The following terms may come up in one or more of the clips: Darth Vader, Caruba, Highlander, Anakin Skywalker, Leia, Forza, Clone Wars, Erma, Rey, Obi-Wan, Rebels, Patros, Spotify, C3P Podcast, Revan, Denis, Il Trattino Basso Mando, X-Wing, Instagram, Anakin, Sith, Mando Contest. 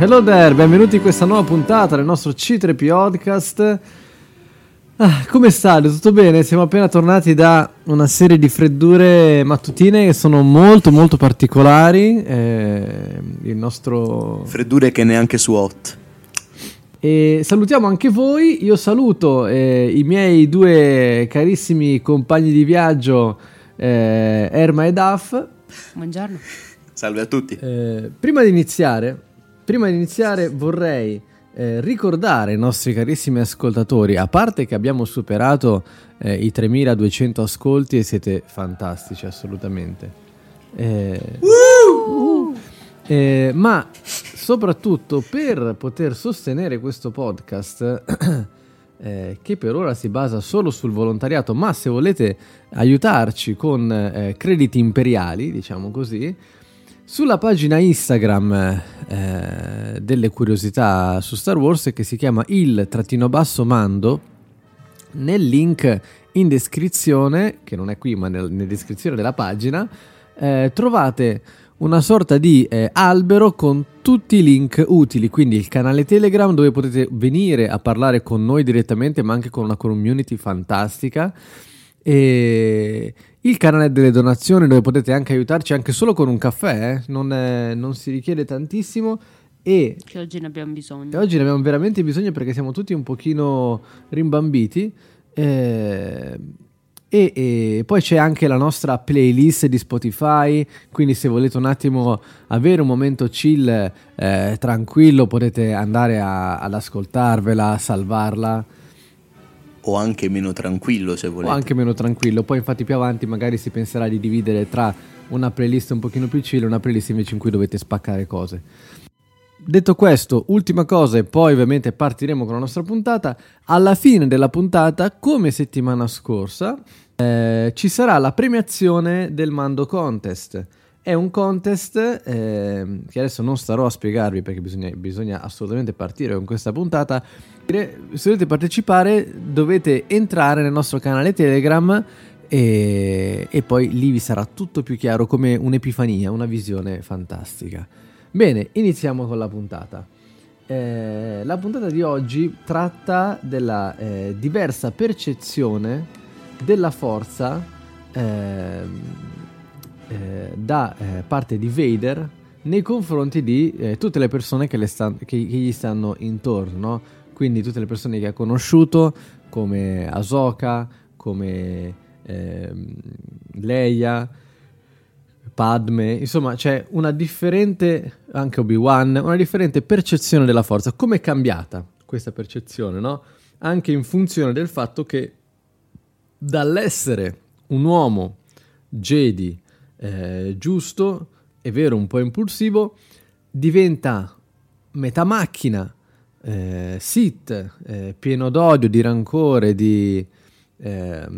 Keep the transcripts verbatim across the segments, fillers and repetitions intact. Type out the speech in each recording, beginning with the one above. Hello there, benvenuti in questa nuova puntata del nostro C tre P Podcast. Ah, come state? Tutto bene? Siamo appena tornati da una serie di freddure mattutine che sono molto molto particolari. Eh, il nostro... Freddure che neanche su Hot. E salutiamo anche voi, io saluto eh, i miei due carissimi compagni di viaggio, eh, Erma e Daf. Buongiorno. Salve a tutti. Eh, prima di iniziare, prima di iniziare vorrei eh, ricordare ai nostri carissimi ascoltatori, a parte che abbiamo superato eh, i tremiladuecento ascolti e siete fantastici assolutamente, eh, uh! Uh! Eh, ma... soprattutto per poter sostenere questo podcast eh, che per ora si basa solo sul volontariato, ma se volete aiutarci con eh, crediti imperiali, diciamo così, sulla pagina Instagram eh, delle curiosità su Star Wars, che si chiama Il Trattino Basso Mando, nel link in descrizione, che non è qui ma nel, nella descrizione della pagina, eh, trovate una sorta di eh, albero con tutti i link utili, quindi il canale Telegram dove potete venire a parlare con noi direttamente, ma anche con una community fantastica, e il canale delle donazioni dove potete anche aiutarci anche solo con un caffè, eh? non, è, non si richiede tantissimo, e che oggi ne abbiamo bisogno, oggi ne abbiamo veramente bisogno perché siamo tutti un pochino rimbambiti, eh... E, e poi c'è anche la nostra playlist di Spotify, quindi se volete un attimo avere un momento chill eh, tranquillo potete andare a, ad ascoltarvela, a salvarla, o anche meno tranquillo se volete, o anche meno tranquillo. Poi infatti più avanti magari si penserà di dividere tra una playlist un pochino più chill e una playlist invece in cui dovete spaccare cose. Detto questo, ultima cosa e poi ovviamente partiremo con la nostra puntata. Alla fine della puntata, come settimana scorsa, eh, ci sarà la premiazione del Mando Contest. È un contest eh, che adesso non starò a spiegarvi perché bisogna, bisogna assolutamente partire con questa puntata. Se volete partecipare dovete entrare nel nostro canale Telegram e, e poi lì vi sarà tutto più chiaro, come un'epifania, una visione fantastica. Bene, iniziamo con la puntata. Eh, la puntata di oggi tratta della eh, diversa percezione della forza eh, eh, da eh, parte di Vader nei confronti di eh, tutte le persone che, le sta- che, che gli stanno intorno, no? Quindi tutte le persone che ha conosciuto, come Ahsoka, come eh, Leia, Padme, insomma c'è una differente, anche Obi-Wan, una differente percezione della forza. Come è cambiata questa percezione, no? Anche in funzione del fatto che dall'essere un uomo Jedi eh, giusto, è vero un po' impulsivo, diventa metà macchina, eh, Sith, eh, pieno d'odio, di rancore, di, eh,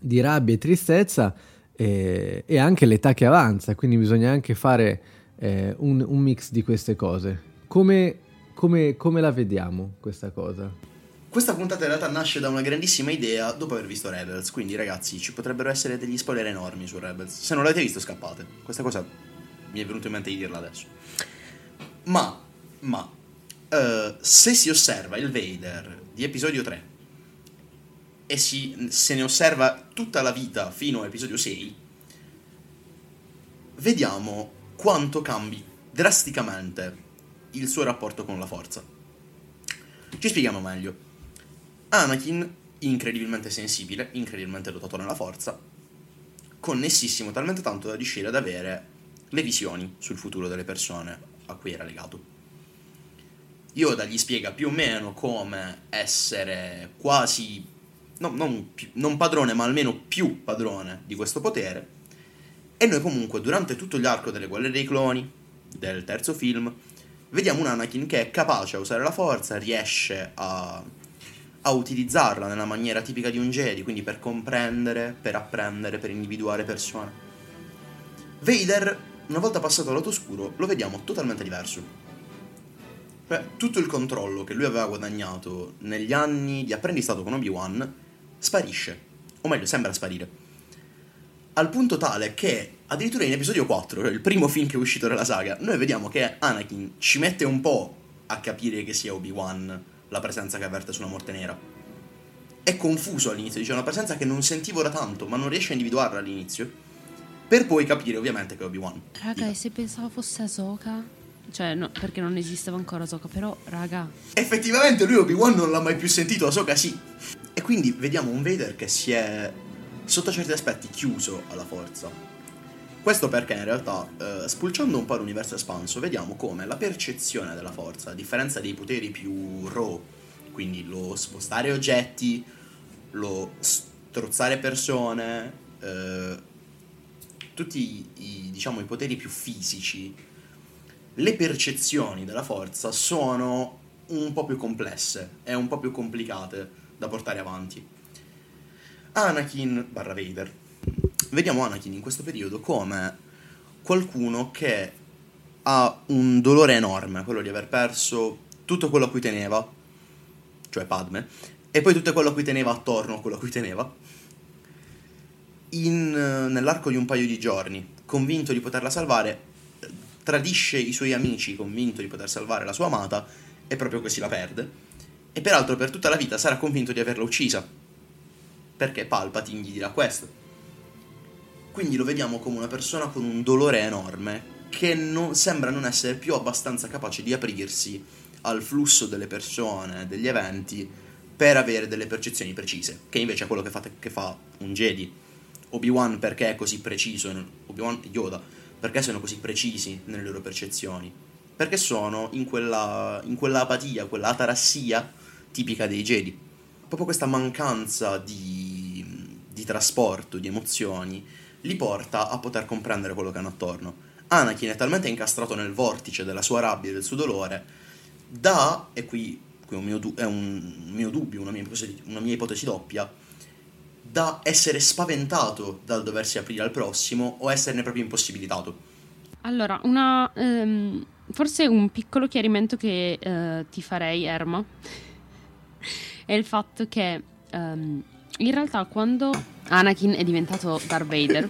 di rabbia e tristezza, E, e anche l'età che avanza, quindi bisogna anche fare eh, un, un mix di queste cose. Come, come, come la vediamo questa cosa? Questa puntata in realtà nasce da una grandissima idea dopo aver visto Rebels, quindi ragazzi ci potrebbero essere degli spoiler enormi su Rebels. Se non l'avete visto scappate, questa cosa mi è venuto in mente di dirla adesso. Ma, ma uh, se si osserva il Vader di episodio tre e si, se ne osserva tutta la vita fino a episodio sei, vediamo quanto cambi drasticamente il suo rapporto con la forza. Ci spieghiamo meglio. Anakin, incredibilmente sensibile, incredibilmente dotato nella forza, connessissimo talmente tanto da riuscire ad avere le visioni sul futuro delle persone a cui era legato. Yoda gli spiega più o meno come essere quasi... No, non, non padrone, ma almeno più padrone di questo potere. E noi comunque durante tutto l'arco delle guerre dei cloni, del terzo film, vediamo un Anakin che è capace a usare la forza, riesce a, a utilizzarla nella maniera tipica di un Jedi, quindi per comprendere, per apprendere, per individuare persone. Vader, una volta passato al lato oscuro, lo vediamo totalmente diverso. Cioè, tutto il controllo che lui aveva guadagnato negli anni di apprendistato con Obi-Wan sparisce, o meglio sembra sparire. al punto tale che addirittura in episodio quattro, cioè il primo film che è uscito dalla saga, noi vediamo che Anakin ci mette un po' a capire che sia Obi-Wan la presenza che avverte sulla Morte Nera. È confuso all'inizio, dice una presenza che non sentivo da tanto, ma non riesce a individuarla all'inizio, per poi capire ovviamente che è Obi-Wan. Raga, e se pensavo fosse Ahsoka? Cioè, no, perché non esisteva ancora Ahsoka, però, raga, effettivamente lui Obi-Wan non l'ha mai più sentito, Ahsoka sì. E quindi vediamo un Vader che si è, sotto certi aspetti, chiuso alla forza. Questo perché in realtà, eh, spulciando un po' l'universo espanso, vediamo come la percezione della forza, a differenza dei poteri più raw, quindi lo spostare oggetti, lo strozzare persone, eh, tutti i, diciamo, i poteri più fisici, le percezioni della forza sono un po' più complesse e un po' più complicate da portare avanti. Anakin barra Vader. Vediamo Anakin in questo periodo come qualcuno che ha un dolore enorme, quello di aver perso tutto quello a cui teneva, cioè Padme, e poi tutto quello a cui teneva attorno a quello a cui teneva, in, nell'arco di un paio di giorni, convinto di poterla salvare. Tradisce i suoi amici, convinto di poter salvare la sua amata, e proprio così la perde. E peraltro per tutta la vita sarà convinto di averla uccisa, perché Palpatine gli dirà questo. Quindi lo vediamo come una persona con un dolore enorme, che non, sembra non essere più abbastanza capace di aprirsi al flusso delle persone, degli eventi, per avere delle percezioni precise, che invece è quello che fa, che fa un Jedi. Obi-Wan perché è così preciso, Obi-Wan e Yoda perché sono così precisi nelle loro percezioni? Perché sono in quella, in quella apatia, quella atarassia tipica dei Jedi. Proprio questa mancanza di, di trasporto, di emozioni, li porta a poter comprendere quello che hanno attorno. Anakin è talmente incastrato nel vortice della sua rabbia e del suo dolore, da, e qui, qui è, un mio du- è un mio dubbio, una mia ipotesi, una mia ipotesi doppia, da essere spaventato dal doversi aprire al prossimo o esserne proprio impossibilitato. Allora, una um, forse un piccolo chiarimento che uh, ti farei, Erma, è il fatto che um, in realtà quando Anakin è diventato Darth Vader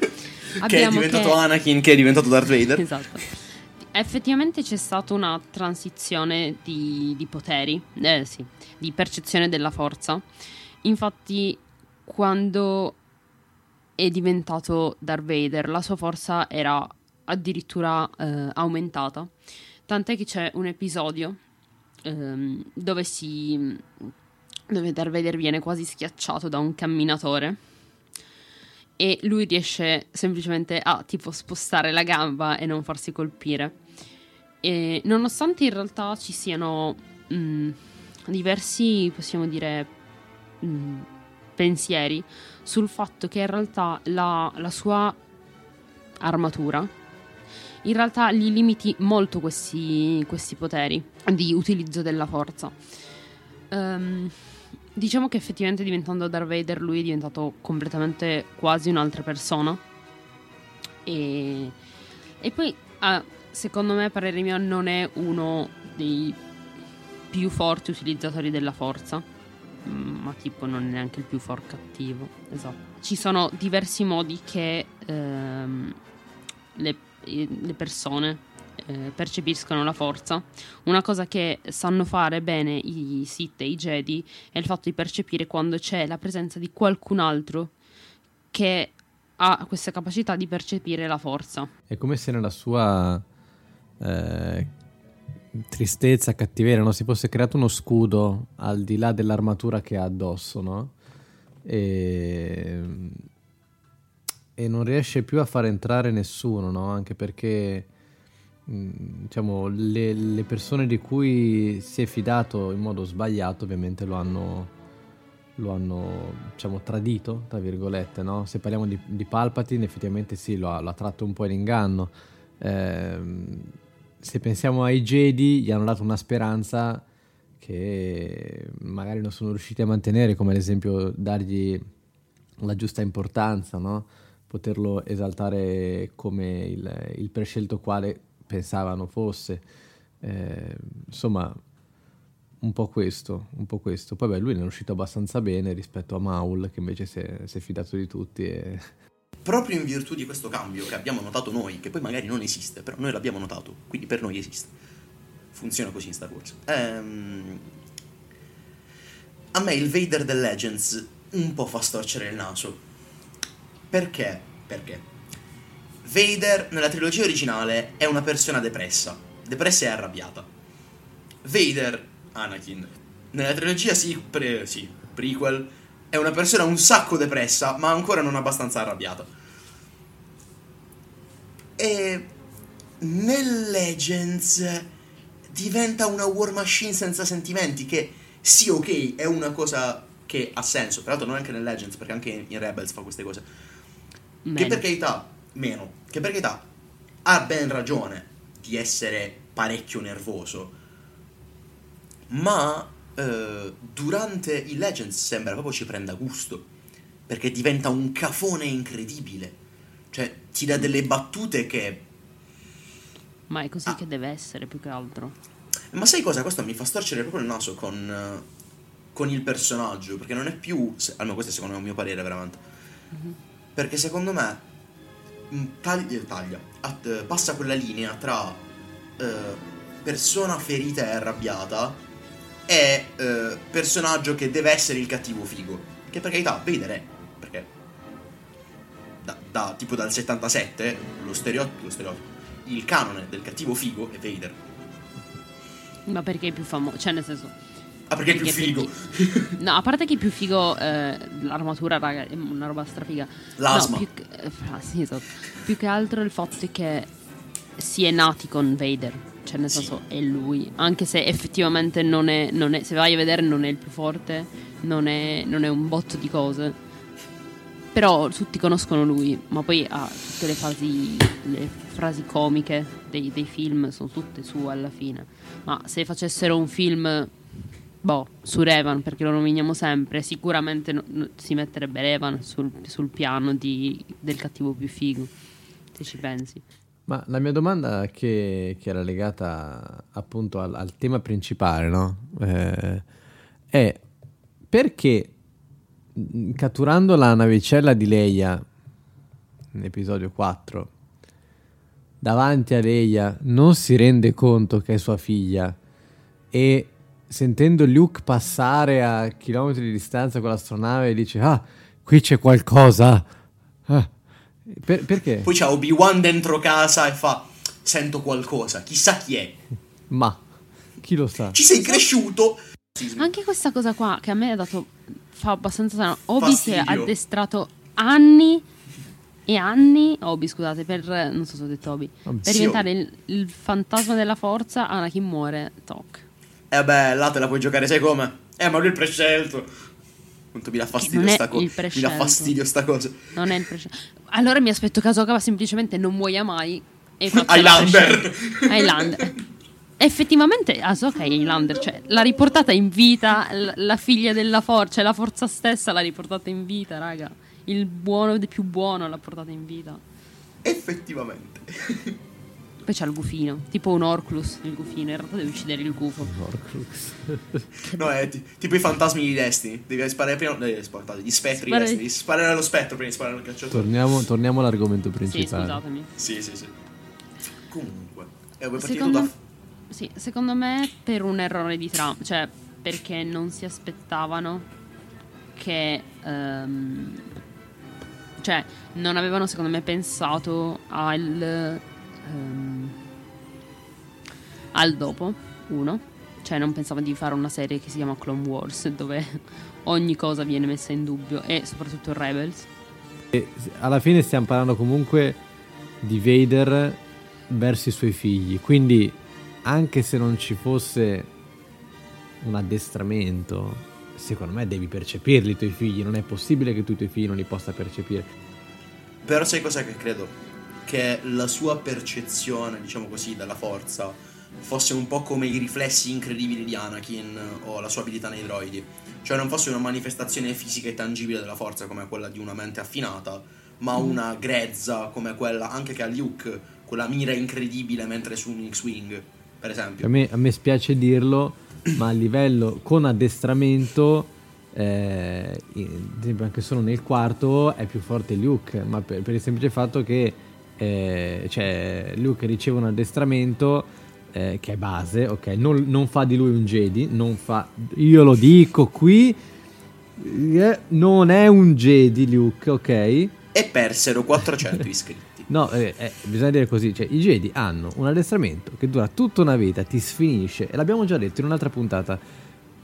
che è diventato che... Anakin che è diventato Darth Vader esatto, effettivamente c'è stata una transizione di, di poteri, eh sì, di percezione della forza. Infatti quando è diventato Darth Vader la sua forza era addirittura eh, aumentata, tant'è che c'è un episodio ehm, dove si dove Darth Vader viene quasi schiacciato da un camminatore e lui riesce semplicemente a tipo spostare la gamba e non farsi colpire, e nonostante in realtà ci siano mh, diversi, possiamo dire, mh, pensieri sul fatto che in realtà la, la sua armatura in realtà gli limiti molto questi, questi poteri di utilizzo della forza. Um, diciamo che effettivamente diventando Darth Vader lui è diventato completamente quasi un'altra persona, e, e poi ah, secondo me, a parere mio, non è uno dei più forti utilizzatori della forza, ma tipo non è neanche il più for cattivo. Esatto. Ci sono diversi modi che ehm, le, le persone eh, percepiscono la forza. Una cosa che sanno fare bene i Sith e i Jedi è il fatto di percepire quando c'è la presenza di qualcun altro che ha questa capacità di percepire la forza. È come se nella sua eh... tristezza, cattiveria, no? Si fosse creato uno scudo al di là dell'armatura che ha addosso, no? E... e non riesce più a far entrare nessuno, no? Anche perché diciamo le, le persone di cui si è fidato in modo sbagliato ovviamente lo hanno, lo hanno diciamo tradito, tra virgolette, no? Se parliamo di, di Palpatine, effettivamente sì, lo ha, lo ha tratto un po' in inganno. Ehm Se pensiamo ai Jedi, gli hanno dato una speranza che magari non sono riusciti a mantenere, come ad esempio dargli la giusta importanza, no? Poterlo esaltare come il, il prescelto quale pensavano fosse. Eh, insomma, un po' questo, un po' questo. Poi beh, lui ne è uscito abbastanza bene rispetto a Maul, che invece si è, si è fidato di tutti e... proprio in virtù di questo cambio che abbiamo notato noi, che poi magari non esiste, però noi l'abbiamo notato, quindi per noi esiste. Funziona così in Star Wars. Ehm, a me il Vader del Legends un po' fa storcere il naso. Perché? Perché Vader nella trilogia originale è una persona depressa, depressa e arrabbiata. Vader, Anakin, nella trilogia sì, pre, sì, prequel, è una persona un sacco depressa, ma ancora non abbastanza arrabbiata. E nel Legends diventa una war machine senza sentimenti, che sì, ok, è una cosa che ha senso, peraltro non anche nel Legends, perché anche in Rebels fa queste cose. Meno. Che per carità, meno, che per carità, ha ben ragione di essere parecchio nervoso, ma... Uh, durante il Legends sembra proprio ci prenda gusto, perché diventa un cafone incredibile, cioè ti dà delle battute che... ma è così ah. che deve essere, più che altro. Ma sai cosa? Questo mi fa storcere proprio il naso con, uh, con il personaggio, perché non è più se... almeno questo è secondo me un mio parere veramente, uh-huh. perché secondo me taglia, taglia att- passa quella linea tra uh, persona ferita e arrabbiata è eh, personaggio che deve essere il cattivo figo, che per carità Vader è, perché da, da, tipo dal settantasette lo stereotipo, lo stereotipo, il canone del cattivo figo è Vader. Ma perché è più famoso, cioè nel senso, ah perché, perché è più figo perché... no, a parte che è più figo, eh, l'armatura raga è una roba strafiga, l'asma, no, più... ah, sì, esatto. Più che altro il fatto che si è nati con Vader, cioè nel senso sì. è lui, anche se effettivamente non è, non è, se vai a vedere non è il più forte, non è, non è un botto di cose, però tutti conoscono lui, ma poi ha ah, tutte le fasi, le frasi comiche dei, dei film sono tutte su alla fine. Ma se facessero un film boh su Revan, perché lo nominiamo sempre, sicuramente no, no, si metterebbe Revan sul, sul piano di, del cattivo più figo, se ci pensi. Ma la mia domanda che, che era legata appunto al, al tema principale, no? Eh, è perché catturando la navicella di Leia in episodio quattro, davanti a Leia non si rende conto che è sua figlia, e sentendo Luke passare a chilometri di distanza con l'astronave dice ah qui c'è qualcosa, ah. Per, perché? Poi c'è Obi-Wan dentro casa e fa sento qualcosa, chissà chi è, ma chi lo sa, ci sei cresciuto. Anche questa cosa qua che a me ha dato, fa abbastanza strano. Obi si è addestrato anni e anni, Obi scusate, per, non so se ho detto Obi, Obzio. Per diventare il, il fantasma della forza. Anakin muore, toc. E beh, là te la puoi giocare sai come? Eh ma lui è il prescelto. Quanto mi dà fastidio sta cosa. Mi dà fastidio sta cosa. Non è il prescelto. Allora mi aspetto che Ahsoka semplicemente non muoia mai. Highlander. Highlander. Effettivamente Ahsoka è Highlander, cioè l'ha riportata in vita, l- la figlia della forza, cioè la forza stessa l'ha riportata in vita, raga. Il buono del più buono l'ha portata in vita. Effettivamente. Poi c'ha il gufino, tipo un Orclus, il gufino, in realtà devi uccidere il gufo. Orclus. No, è t- tipo i fantasmi di Destiny, devi sparare prima, devi sparare gli spettri Spare... di Destiny, devi sparare allo spettro prima di sparare al cacciatore. Torniamo, torniamo all'argomento principale. Sì, scusatemi. Sì, sì, sì. Comunque, eh, vuoi partire secondo... da... Sì, secondo me per un errore di trama, cioè perché non si aspettavano che... Um... cioè, non avevano secondo me pensato al... Um, al dopo uno, cioè non pensavo di fare una serie che si chiama Clone Wars, dove ogni cosa viene messa in dubbio, e soprattutto Rebels. E alla fine stiamo parlando comunque di Vader verso i suoi figli, quindi anche se non ci fosse un addestramento, secondo me devi percepirli i tuoi figli, non è possibile che tu i tuoi figli non li possa percepire. Però sai cosa che credo? Che la sua percezione, diciamo così, della forza fosse un po' come i riflessi incredibili di Anakin o la sua abilità nei droidi, cioè non fosse una manifestazione fisica e tangibile della forza come quella di una mente affinata, ma mm. una grezza come quella anche che ha Luke, quella mira incredibile mentre su un X-Wing, per esempio. A me, a me spiace dirlo, ma a livello con addestramento eh, anche solo nel quarto è più forte Luke, ma per, per il semplice fatto che eh, cioè Luke riceve un addestramento eh, che è base, ok, non, non fa di lui un Jedi, non fa, io lo dico qui, eh, non è un Jedi Luke, ok? E persero quattrocento iscritti. No, eh, eh, bisogna dire così, cioè i Jedi hanno un addestramento che dura tutta una vita, ti sfinisce, e l'abbiamo già detto in un'altra puntata,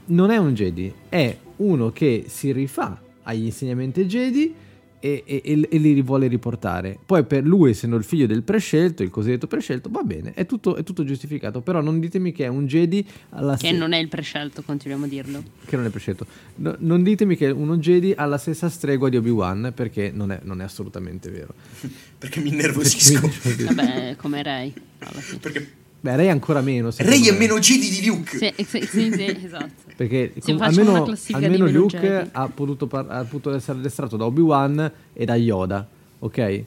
non è un Jedi, è uno che si rifà agli insegnamenti Jedi e, e, e, e li vuole riportare. Poi per lui, essendo il figlio del prescelto, il cosiddetto prescelto, va bene, è tutto, è tutto giustificato, però non ditemi che è un Jedi alla che se... non è il prescelto, continuiamo a dirlo, che non è il prescelto, no, non ditemi che è uno Jedi alla stessa stregua di Obi-Wan, perché non è, non è assolutamente vero. Perché mi innervosisco. Vabbè, come Rey, perché beh, Rey ancora meno. Rey è meno Jedi di Luke. Sì, sì, sì, sì, esatto. Perché com- almeno, almeno Luke ha potuto, par- ha potuto essere addestrato da Obi-Wan e da Yoda, ok?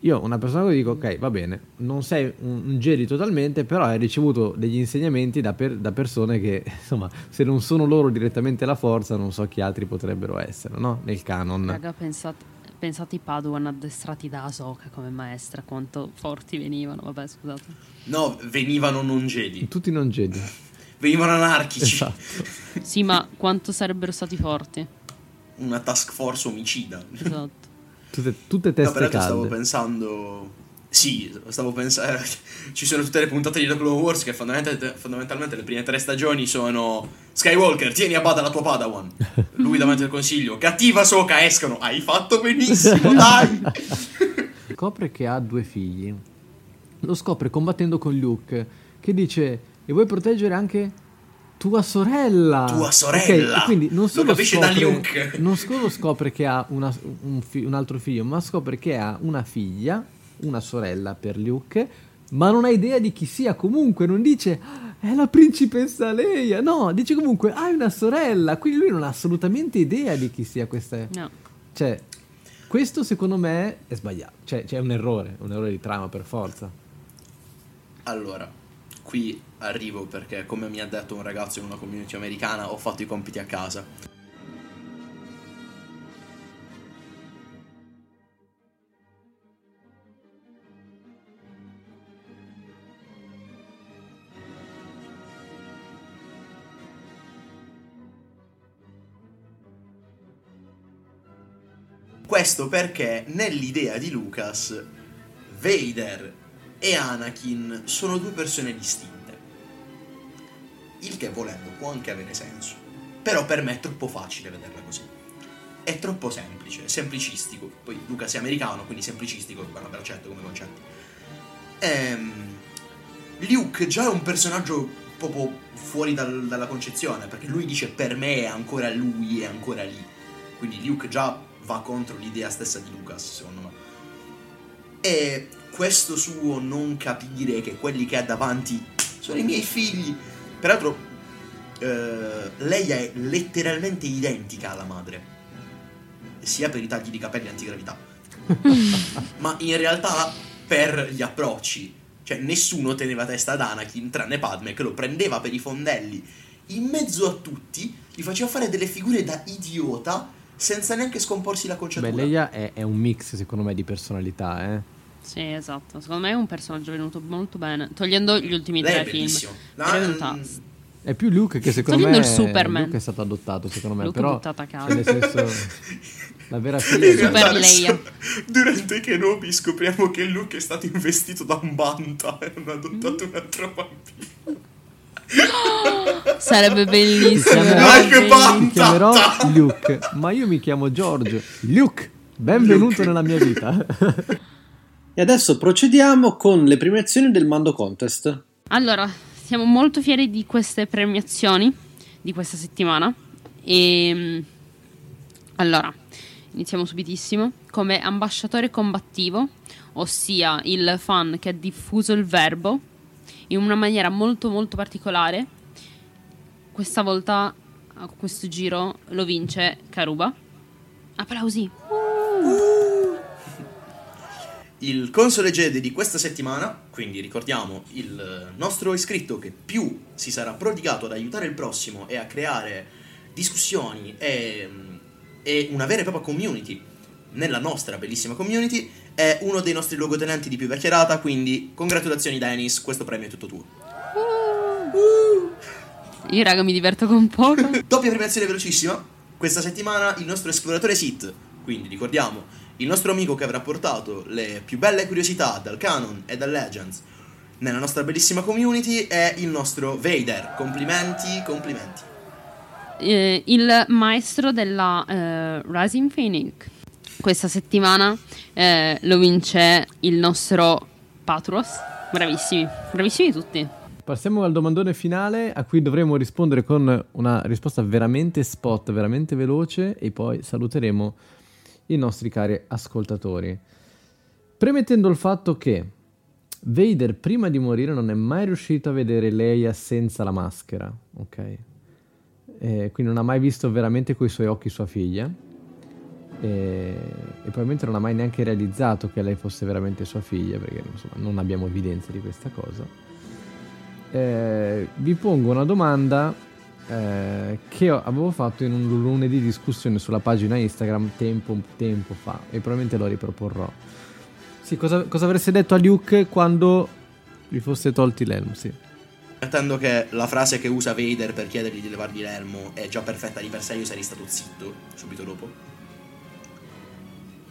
Io una persona che dico, ok, va bene, non sei un, un Jedi totalmente, però hai ricevuto degli insegnamenti da, per- da persone che, insomma, se non sono loro direttamente la forza, non so chi altri potrebbero essere, no? Nel canon. Raga, pensate... pensate i Padawan addestrati da Ahsoka come maestra, quanto forti venivano. Vabbè, scusate. No, venivano non Jedi. Tutti non Jedi. Venivano anarchici. Esatto. Sì, ma quanto sarebbero stati forti? Una task force omicida. Esatto. Tutte, tutte teste no, calde. Stavo pensando... Sì, stavo pensando... Ci sono tutte le puntate di The Clone Wars che fondamentalmente, fondamentalmente le prime tre stagioni sono... Skywalker, tieni a bada la tua Padawan. Lui davanti al consiglio. Cattiva Ahsoka, escono. Hai fatto benissimo, dai. Scopre che ha due figli. Lo scopre combattendo con Luke, che dice, e vuoi proteggere anche tua sorella. Tua sorella. Okay, quindi non solo lo capisce scopre, da Luke. Non solo scopre che ha una, un, fi- un altro figlio, ma scopre che ha una figlia, una sorella per Luke, ma non ha idea di chi sia comunque. Non dice... è la principessa Leia, no, dice comunque hai una sorella, quindi lui non ha assolutamente idea di chi sia questa, no. Cioè questo secondo me è sbagliato, cioè, cioè è un errore, un errore di trama per forza. Allora qui arrivo perché, come mi ha detto un ragazzo in una community americana, ho fatto i compiti a casa. Questo perché nell'idea di Lucas, Vader e Anakin sono due persone distinte, il che volendo può anche avere senso, però per me è troppo facile vederla così, è troppo semplice, è semplicistico, poi Lucas è americano quindi semplicistico, va bene, accetto come concetto. Ehm, Luke già è un personaggio proprio fuori dal, dalla concezione, perché lui dice per me è ancora lui, è ancora lì, quindi Luke già... va contro l'idea stessa di Lucas, secondo me. E questo suo non capire che quelli che ha davanti sono i miei figli. Peraltro, eh, lei è letteralmente identica alla madre, sia per i tagli di capelli antigravità, ma in realtà per gli approcci. Cioè, nessuno teneva testa ad Anakin, tranne Padme, che lo prendeva per i fondelli. In mezzo a tutti, gli faceva fare delle figure da idiota, senza neanche scomporsi la conciatura. Beh, Leia è, è un mix, secondo me, di personalità, eh? Sì, esatto. Secondo me è un personaggio venuto molto bene, togliendo gli ultimi Lei tre film. La... È più Luke che secondo togliendo me il Superman. Luke è stato adottato, secondo me, Luke però buttata a casa. Nel senso, la vera figlia è Super Leia. Durante Kenobi scopriamo che Luke è stato investito da un banta e hanno adottato mm. un altro bambino. Oh, sarebbe bellissimo. Mi chiamerò Luke, ma io mi chiamo George. Luke, benvenuto Luke. Nella mia vita. E adesso procediamo con le premiazioni del Mando Contest. Allora, siamo molto fieri di queste premiazioni di questa settimana. E allora, iniziamo subitissimo. Come ambasciatore combattivo, ossia il fan che ha diffuso il verbo in una maniera molto molto particolare, questa volta a questo giro lo vince Caruba. Applausi. uh. Il console Jedi di questa settimana, quindi ricordiamo il nostro iscritto che più si sarà prodigato ad aiutare il prossimo e a creare discussioni e, e una vera e propria community. Nella nostra bellissima community è uno dei nostri luogotenenti di più chiacchierata, quindi congratulazioni Denis, questo premio è tutto tuo. uh, uh. Io raga mi diverto con poco. Doppia premiazione velocissima questa settimana, il nostro esploratore S I T, quindi ricordiamo il nostro amico che avrà portato le più belle curiosità dal canon e dal Legends nella nostra bellissima community è il nostro Vader. Complimenti, complimenti. Eh, il maestro della eh, Rising Phoenix questa settimana eh, lo vince il nostro Patros. Bravissimi, bravissimi tutti. Passiamo al domandone finale, a cui dovremo rispondere con una risposta veramente spot, veramente veloce, e poi saluteremo i nostri cari ascoltatori, premettendo il fatto che Vader prima di morire non è mai riuscito a vedere Leia senza la maschera, ok? Eh, quindi non ha mai visto veramente coi suoi occhi sua figlia. E, e probabilmente non ha mai neanche realizzato che lei fosse veramente sua figlia, perché insomma non abbiamo evidenza di questa cosa. Eh, vi pongo una domanda eh, che avevo fatto in un lunedì di discussione sulla pagina Instagram tempo, tempo fa, e probabilmente lo riproporrò. Sì, cosa, cosa avreste detto a Luke quando gli fosse tolti l'elmo? Sì. Attendo che la frase che usa Vader per chiedergli di levargli l'elmo è già perfetta di per sé, io sarei stato zitto subito dopo.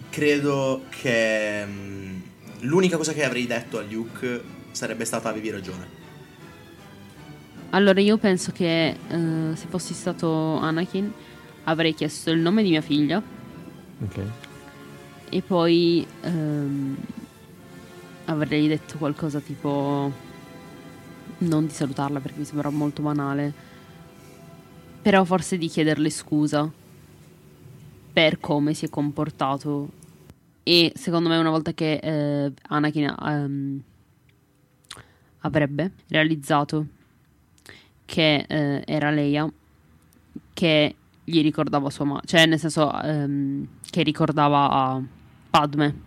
Credo che um, l'unica cosa che avrei detto a Luke sarebbe stata: avevi ragione. Allora io penso che uh, se fossi stato Anakin avrei chiesto il nome di mia figlia. Ok. E poi um, avrei detto qualcosa tipo non di salutarla perché mi sembra molto banale, però forse di chiederle scusa per come si è comportato. E secondo me una volta che eh, Anakin um, avrebbe realizzato che eh, era Leia che gli ricordava sua madre, cioè nel senso um, che ricordava a Padme.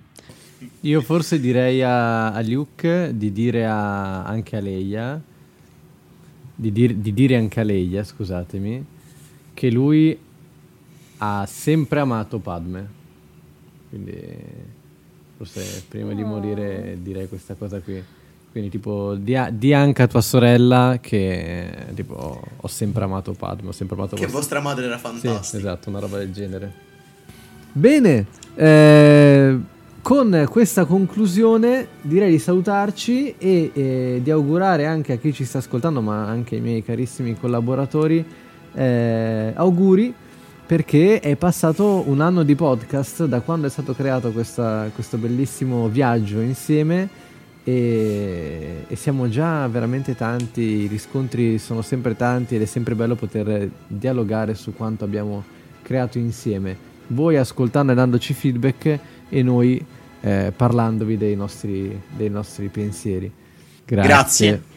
Io forse direi a, a Luke di dire a, anche a Leia di, dir, di dire anche a Leia, scusatemi, che lui ha sempre amato Padme. Quindi forse prima di morire direi questa cosa qui. Quindi tipo di, a- di anche a tua sorella che tipo ho sempre amato Padme, ho sempre amato che vostra, vostra madre era fantastica. Sì, esatto, una roba del genere. Bene, eh, con questa conclusione direi di salutarci e eh, di augurare anche a chi ci sta ascoltando, ma anche ai miei carissimi collaboratori, eh, auguri, perché è passato un anno di podcast da quando è stato creato questa, questo bellissimo viaggio insieme, e, e siamo già veramente tanti, i riscontri sono sempre tanti ed è sempre bello poter dialogare su quanto abbiamo creato insieme, voi ascoltando e dandoci feedback e noi eh, parlandovi dei nostri, dei nostri pensieri. Grazie. Grazie.